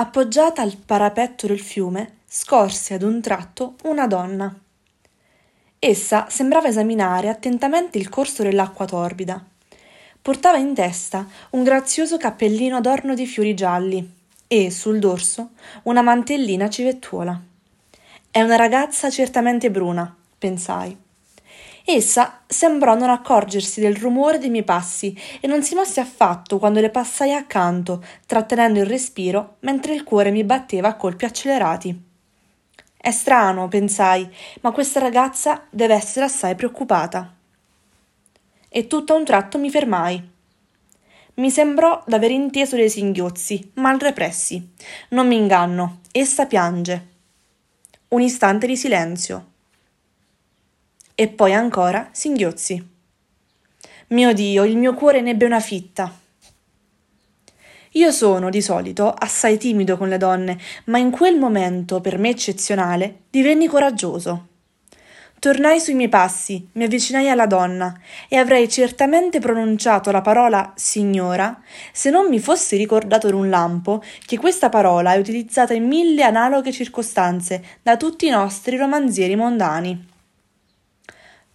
appoggiata al parapetto del fiume, scorse ad un tratto una donna. Essa sembrava esaminare attentamente il corso dell'acqua torbida. Portava in testa un grazioso cappellino adorno di fiori gialli e, sul dorso, una mantellina civettuola. «È una ragazza certamente bruna», pensai. Essa sembrò non accorgersi del rumore dei miei passi e non si mosse affatto quando le passai accanto, trattenendo il respiro mentre il cuore mi batteva a colpi accelerati. È strano, pensai, ma questa ragazza deve essere assai preoccupata. E tutto a un tratto mi fermai. Mi sembrò d'aver inteso dei singhiozzi, mal repressi. Non mi inganno, essa piange. Un istante di silenzio. E poi ancora singhiozzi. Mio Dio, il mio cuore ne ebbe una fitta. Io sono, di solito, assai timido con le donne, ma in quel momento, per me eccezionale, divenni coraggioso. Tornai sui miei passi, mi avvicinai alla donna e avrei certamente pronunciato la parola signora se non mi fossi ricordato in un lampo che questa parola è utilizzata in 1000 analoghe circostanze da tutti i nostri romanzieri mondani.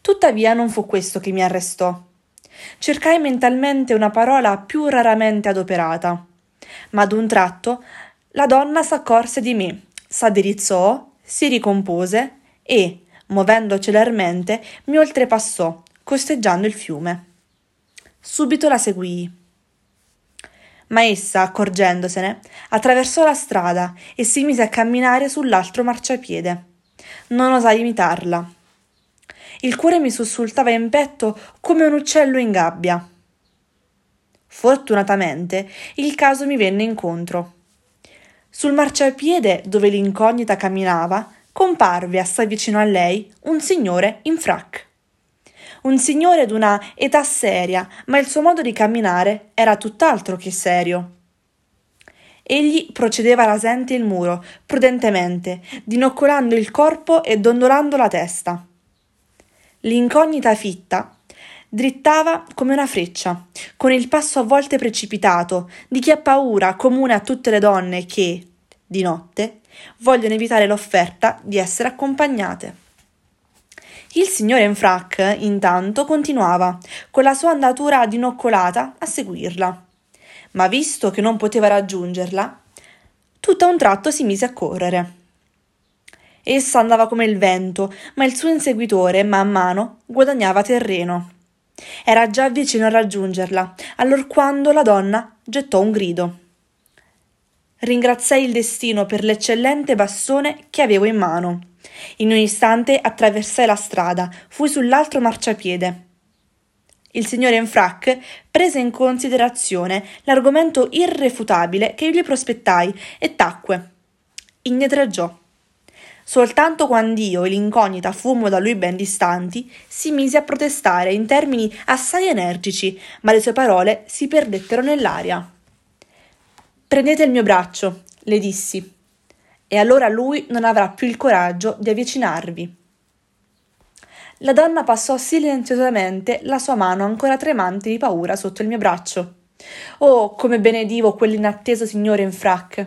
Tuttavia non fu questo che mi arrestò. Cercai mentalmente una parola più raramente adoperata, ma ad un tratto la donna s'accorse di me, s'addrizzò, si ricompose e, muovendo celermente, mi oltrepassò, costeggiando il fiume. Subito la seguii. Ma essa, accorgendosene, attraversò la strada e si mise a camminare sull'altro marciapiede. Non osai imitarla. Il cuore mi sussultava in petto come un uccello in gabbia. Fortunatamente il caso mi venne incontro. Sul marciapiede dove l'incognita camminava comparve assai vicino a lei un signore in frac. Un signore d'una età seria, ma il suo modo di camminare era tutt'altro che serio. Egli procedeva rasente il muro, prudentemente, dinoccolando il corpo e dondolando la testa. L'incognita fitta drittava come una freccia, con il passo a volte precipitato, di chi ha paura, comune a tutte le donne che, di notte, vogliono evitare l'offerta di essere accompagnate. Il signore in frac, intanto, continuava, con la sua andatura dinoccolata, a seguirla. Ma visto che non poteva raggiungerla, tutto a un tratto si mise a correre. Essa andava come il vento, ma il suo inseguitore, man mano, guadagnava terreno. Era già vicino a raggiungerla, allorquando la donna gettò un grido. Ringraziai il destino per l'eccellente bastone che avevo in mano. In un istante attraversai la strada, fui sull'altro marciapiede. Il signore in frac prese in considerazione l'argomento irrefutabile che io gli prospettai e tacque. Indietreggiò. Soltanto quando io e l'incognita fummo da lui ben distanti, si mise a protestare in termini assai energici, ma le sue parole si perdettero nell'aria. «Prendete il mio braccio», le dissi, «e allora lui non avrà più il coraggio di avvicinarvi». La donna passò silenziosamente la sua mano ancora tremante di paura sotto il mio braccio. «Oh, come benedivo quell'inatteso signore in frac!»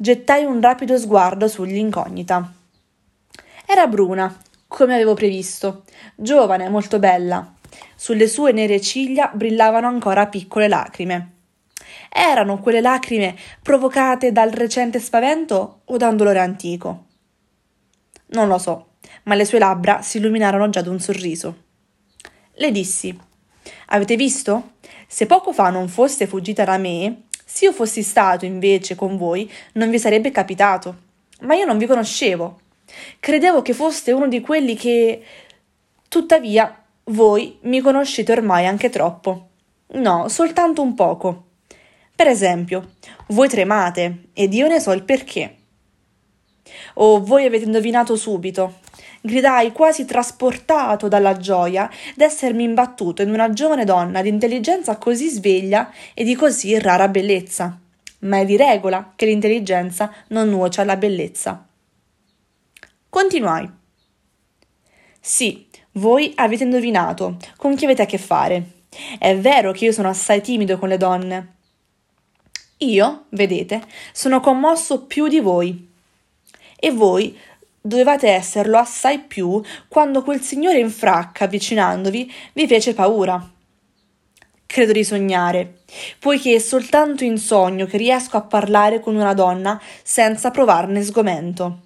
Gettai un rapido sguardo sull'incognita. Era bruna, come avevo previsto, giovane, molto bella. Sulle sue nere ciglia brillavano ancora piccole lacrime. Erano quelle lacrime provocate dal recente spavento o da un dolore antico? Non lo so, ma le sue labbra si illuminarono già d'un sorriso. Le dissi: «Avete visto? Se poco fa non foste fuggita da me, se io fossi stato invece con voi, non vi sarebbe capitato, ma io non vi conoscevo. Credevo che foste uno di quelli che... Tuttavia, voi mi conoscete ormai anche troppo. No, soltanto un poco. Per esempio, voi tremate, ed io ne so il perché. Oh, voi avete indovinato subito». Gridai quasi trasportato dalla gioia d'essermi imbattuto in una giovane donna di intelligenza così sveglia e di così rara bellezza. Ma è di regola che l'intelligenza non nuoce alla bellezza. Continuai. Sì, voi avete indovinato con chi avete a che fare. È vero che io sono assai timido con le donne. Io, vedete, sono commosso più di voi, e voi dovevate esserlo assai più quando quel signore in fracca, avvicinandovi, vi fece paura. Credo di sognare, poiché è soltanto in sogno che riesco a parlare con una donna senza provarne sgomento.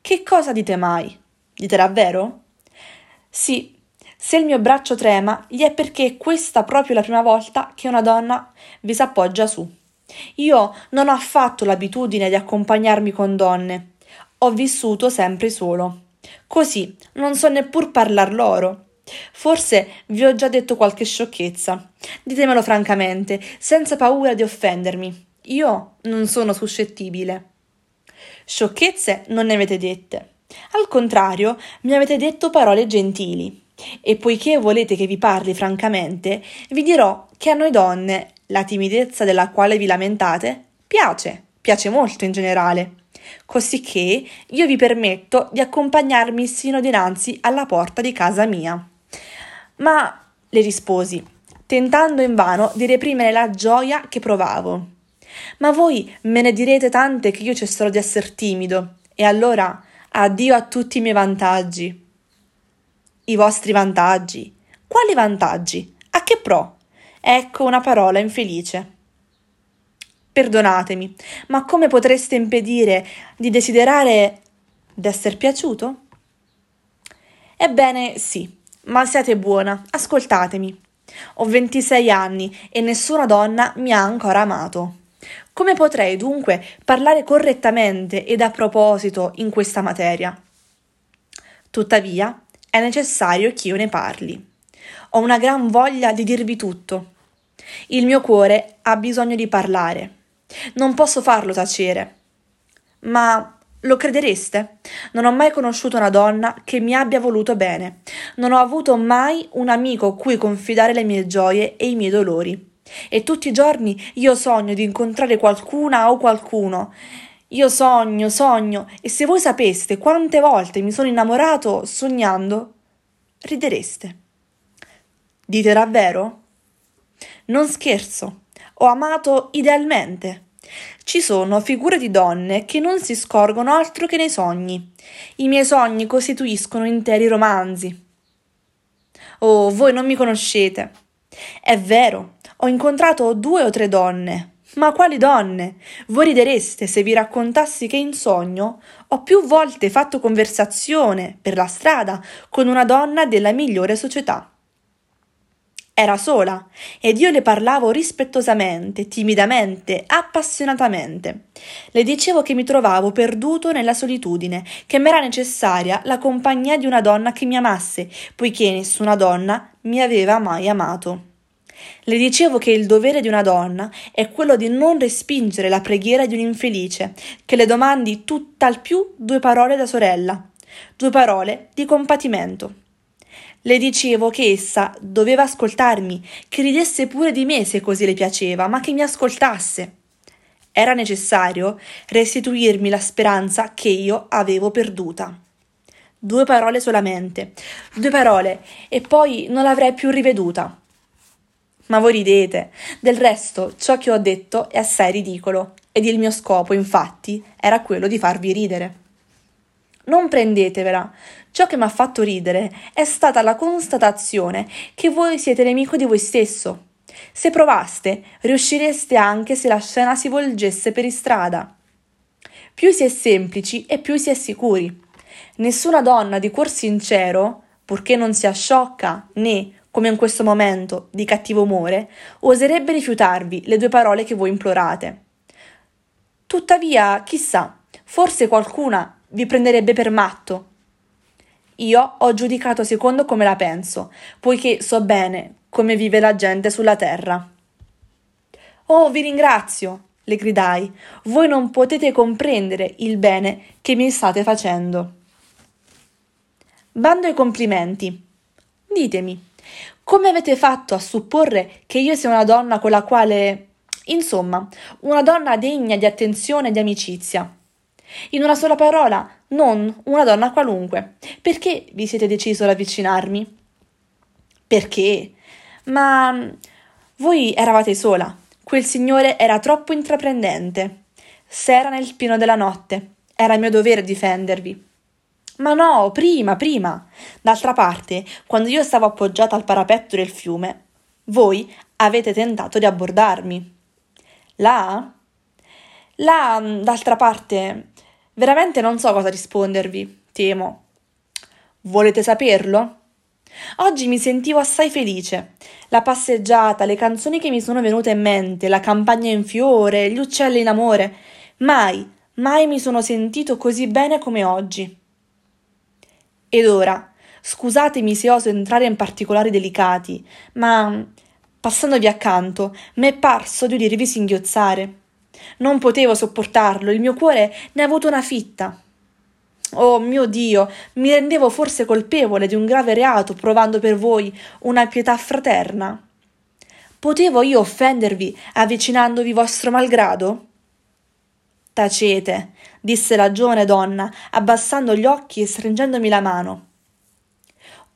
Che cosa dite mai? Dite davvero? Sì. Se il mio braccio trema, gli è perché questa proprio la prima volta che una donna vi s'appoggia su. Io non ho affatto l'abitudine di accompagnarmi con donne. Ho vissuto sempre solo. Così non so neppur parlar loro. Forse vi ho già detto qualche sciocchezza. Ditemelo francamente, senza paura di offendermi. Io non sono suscettibile. Sciocchezze non ne avete dette. Al contrario, mi avete detto parole gentili. E poiché volete che vi parli francamente, vi dirò che a noi donne la timidezza della quale vi lamentate piace molto in generale, cosicché io vi permetto di accompagnarmi sino dinanzi alla porta di casa mia. Ma le risposi, tentando invano di reprimere la gioia che provavo. Ma voi me ne direte tante che io cesserò di esser timido, e allora addio a tutti i miei vantaggi. I vostri vantaggi? Quali vantaggi? A che pro? Ecco una parola infelice. Perdonatemi, ma come potreste impedire di desiderare d'esser piaciuto? Ebbene sì, ma siate buona, ascoltatemi. Ho 26 anni e nessuna donna mi ha ancora amato. Come potrei dunque parlare correttamente ed a proposito in questa materia? Tuttavia, è necessario che io ne parli. Ho una gran voglia di dirvi tutto. Il mio cuore ha bisogno di parlare. Non posso farlo tacere. Ma lo credereste? Non ho mai conosciuto una donna che mi abbia voluto bene. Non ho avuto mai un amico cui confidare le mie gioie e i miei dolori. E tutti i giorni io sogno di incontrare qualcuna o qualcuno. Io sogno, e se voi sapeste quante volte mi sono innamorato sognando, ridereste. Dite davvero? Non scherzo, ho amato idealmente. Ci sono figure di donne che non si scorgono altro che nei sogni. I miei sogni costituiscono interi romanzi. Oh, voi non mi conoscete. È vero, ho incontrato 2 o 3 donne. Ma quali donne? Voi ridereste se vi raccontassi che in sogno ho più volte fatto conversazione per la strada con una donna della migliore società. Era sola ed io le parlavo rispettosamente, timidamente, appassionatamente. Le dicevo che mi trovavo perduto nella solitudine, che m'era necessaria la compagnia di una donna che mi amasse, poiché nessuna donna mi aveva mai amato. Le dicevo che il dovere di una donna è quello di non respingere la preghiera di un infelice, che le domandi tutt'al più 2 parole da sorella, 2 parole di compatimento. Le dicevo che essa doveva ascoltarmi, che ridesse pure di me se così le piaceva, ma che mi ascoltasse. Era necessario restituirmi la speranza che io avevo perduta. 2 parole solamente, 2 parole, e poi non l'avrei più riveduta. Ma voi ridete. Del resto, ciò che ho detto è assai ridicolo, ed il mio scopo, infatti, era quello di farvi ridere. Non prendetevela. Ciò che mi ha fatto ridere è stata la constatazione che voi siete nemico di voi stesso. Se provaste, riuscireste anche se la scena si volgesse per istrada. Più si è semplici e più si è sicuri. Nessuna donna di cuor sincero, purché non sia sciocca né, come in questo momento, di cattivo umore, oserebbe rifiutarvi le 2 parole che voi implorate. Tuttavia, chissà, forse qualcuna vi prenderebbe per matto. Io ho giudicato secondo come la penso, poiché so bene come vive la gente sulla terra. «Oh, vi ringrazio!» le gridai. «Voi non potete comprendere il bene che mi state facendo!» Bando ai complimenti. Ditemi, come avete fatto a supporre che io sia una donna con la quale, insomma, una donna degna di attenzione e di amicizia? In una sola parola, non una donna qualunque. Perché vi siete deciso ad avvicinarmi? Perché? Ma voi eravate sola, Quel signore era troppo intraprendente. S'era nel pieno della notte. Era mio dovere difendervi. Ma no, prima. D'altra parte, quando io stavo appoggiata al parapetto del fiume, voi avete tentato di abbordarmi. Là, d'altra parte, veramente non so cosa rispondervi, temo. Volete saperlo? Oggi mi sentivo assai felice. La passeggiata, le canzoni che mi sono venute in mente, la campagna in fiore, gli uccelli in amore. Mai mi sono sentito così bene come oggi. Ed ora, scusatemi se oso entrare in particolari delicati, ma, passandovi accanto, m'è parso di udirvi singhiozzare. Non potevo sopportarlo, il mio cuore ne ha avuto una fitta. Oh mio Dio, mi rendevo forse colpevole di un grave reato provando per voi una pietà fraterna. Potevo io offendervi avvicinandovi vostro malgrado? Tacete, disse la giovane donna, abbassando gli occhi e stringendomi la mano.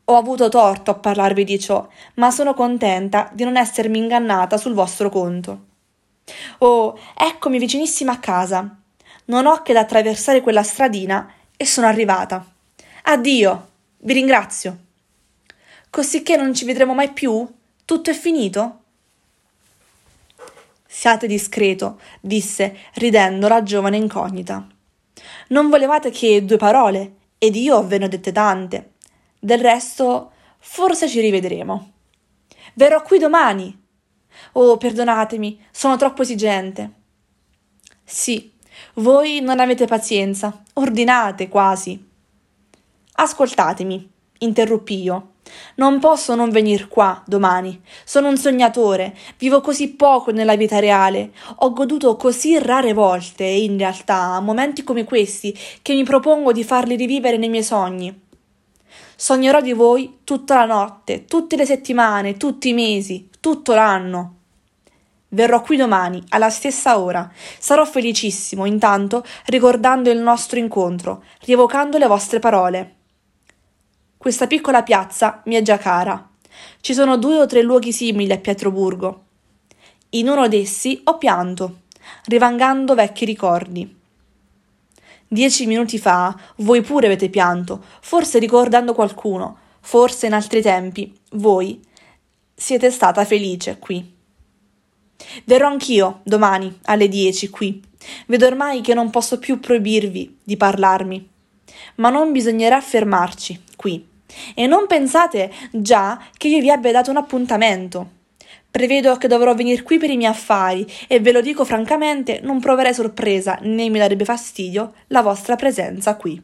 Ho avuto torto a parlarvi di ciò, ma sono contenta di non essermi ingannata sul vostro conto. Oh, eccomi vicinissima a casa. Non ho che da attraversare quella stradina e sono arrivata. Addio, vi ringrazio. Cosicché non ci vedremo mai più? Tutto è finito? Siate discreto, disse, ridendo la giovane incognita. Non volevate che 2 parole, ed io ve ne ho dette tante. Del resto, forse ci rivedremo. Verrò qui domani. Oh, perdonatemi, sono troppo esigente. Sì, voi non avete pazienza, ordinate quasi. Ascoltatemi, interruppi io. Non posso non venir qua domani. Sono un sognatore, vivo così poco nella vita reale, ho goduto così rare volte, in realtà, momenti come questi, che mi propongo di farli rivivere nei miei sogni. Sognerò di voi tutta la notte, tutte le settimane, tutti i mesi, tutto l'anno. Verrò qui domani, alla stessa ora. Sarò felicissimo, intanto, ricordando il nostro incontro, rievocando le vostre parole. Questa piccola piazza mi è già cara. Ci sono 2 o 3 luoghi simili a Pietroburgo. In uno d'essi ho pianto, rivangando vecchi ricordi. 10 minuti fa voi pure avete pianto, forse ricordando qualcuno, forse in altri tempi, voi siete stata felice qui. Verrò anch'io domani alle 10 qui. Vedo ormai che non posso più proibirvi di parlarmi. Ma non bisognerà fermarci qui. E non pensate già che io vi abbia dato un appuntamento. Prevedo che dovrò venir qui per i miei affari e ve lo dico francamente, non proverei sorpresa né mi darebbe fastidio la vostra presenza qui.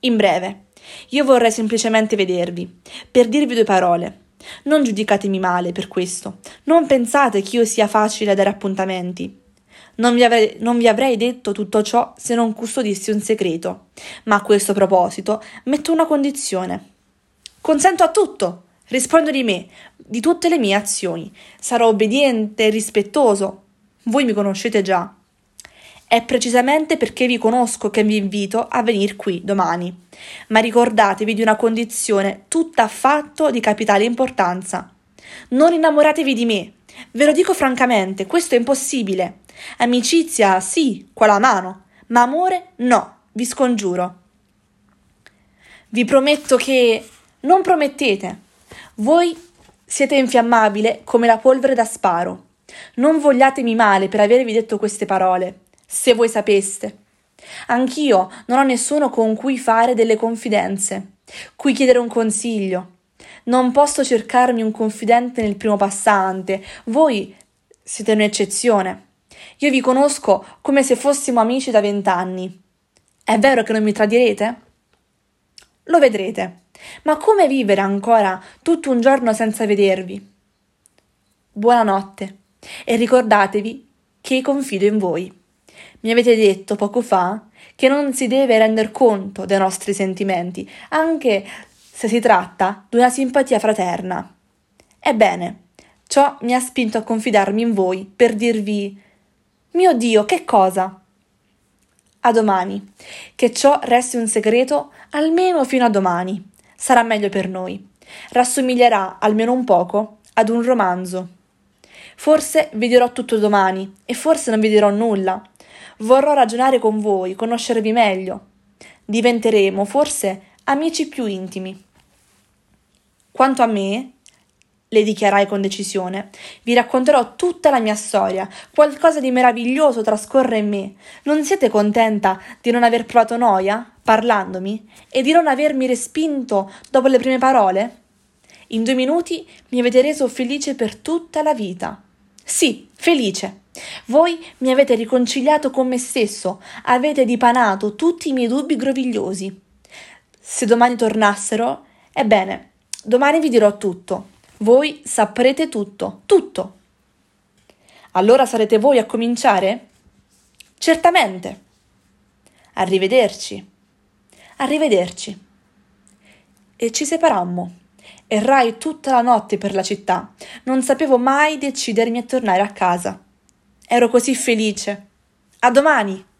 In breve, io vorrei semplicemente vedervi, per dirvi 2 parole. Non giudicatemi male per questo, non pensate che io sia facile a dare appuntamenti. Non vi avrei detto tutto ciò se non custodissi un segreto, ma a questo proposito metto una condizione. Consento a tutto, rispondo di me, di tutte le mie azioni, sarò obbediente e rispettoso. Voi mi conoscete già. È precisamente perché vi conosco che vi invito a venir qui domani, ma ricordatevi di una condizione tutt'affatto di capitale importanza. Non innamoratevi di me, ve lo dico francamente, questo è impossibile. Amicizia, sì, qua la mano, ma amore, no, vi scongiuro. Vi prometto che non promettete. Voi siete infiammabile come la polvere da sparo. Non vogliatemi male per avervi detto queste parole, se voi sapeste. Anch'io non ho nessuno con cui fare delle confidenze, cui chiedere un consiglio. Non posso cercarmi un confidente nel primo passante, voi siete un'eccezione. Io vi conosco come se fossimo amici da 20 anni. È vero che non mi tradirete? Lo vedrete. Ma come vivere ancora tutto un giorno senza vedervi? Buonanotte e ricordatevi che confido in voi. Mi avete detto poco fa che non si deve render conto dei nostri sentimenti, anche se si tratta di una simpatia fraterna. Ebbene, ciò mi ha spinto a confidarmi in voi per dirvi: mio Dio, che cosa? A domani. Che ciò resti un segreto almeno fino a domani. Sarà meglio per noi. Rassomiglierà almeno un poco ad un romanzo. Forse vi dirò tutto domani e forse non vi dirò nulla. Vorrò ragionare con voi, conoscervi meglio. Diventeremo, forse, amici più intimi. Quanto a me, le dichiarai con decisione, vi racconterò tutta la mia storia. Qualcosa di meraviglioso trascorre in me. Non siete contenta di non aver provato noia, parlandomi, e di non avermi respinto dopo le prime parole? In 2 minuti mi avete reso felice per tutta la vita. Sì, felice. Voi mi avete riconciliato con me stesso, avete dipanato tutti i miei dubbi grovigliosi. Se domani tornassero, ebbene, domani vi dirò tutto. Voi saprete tutto, tutto. Allora sarete voi a cominciare? Certamente. Arrivederci. Arrivederci. E ci separammo. Errai tutta la notte per la città. Non sapevo mai decidermi a tornare a casa. Ero così felice. A domani!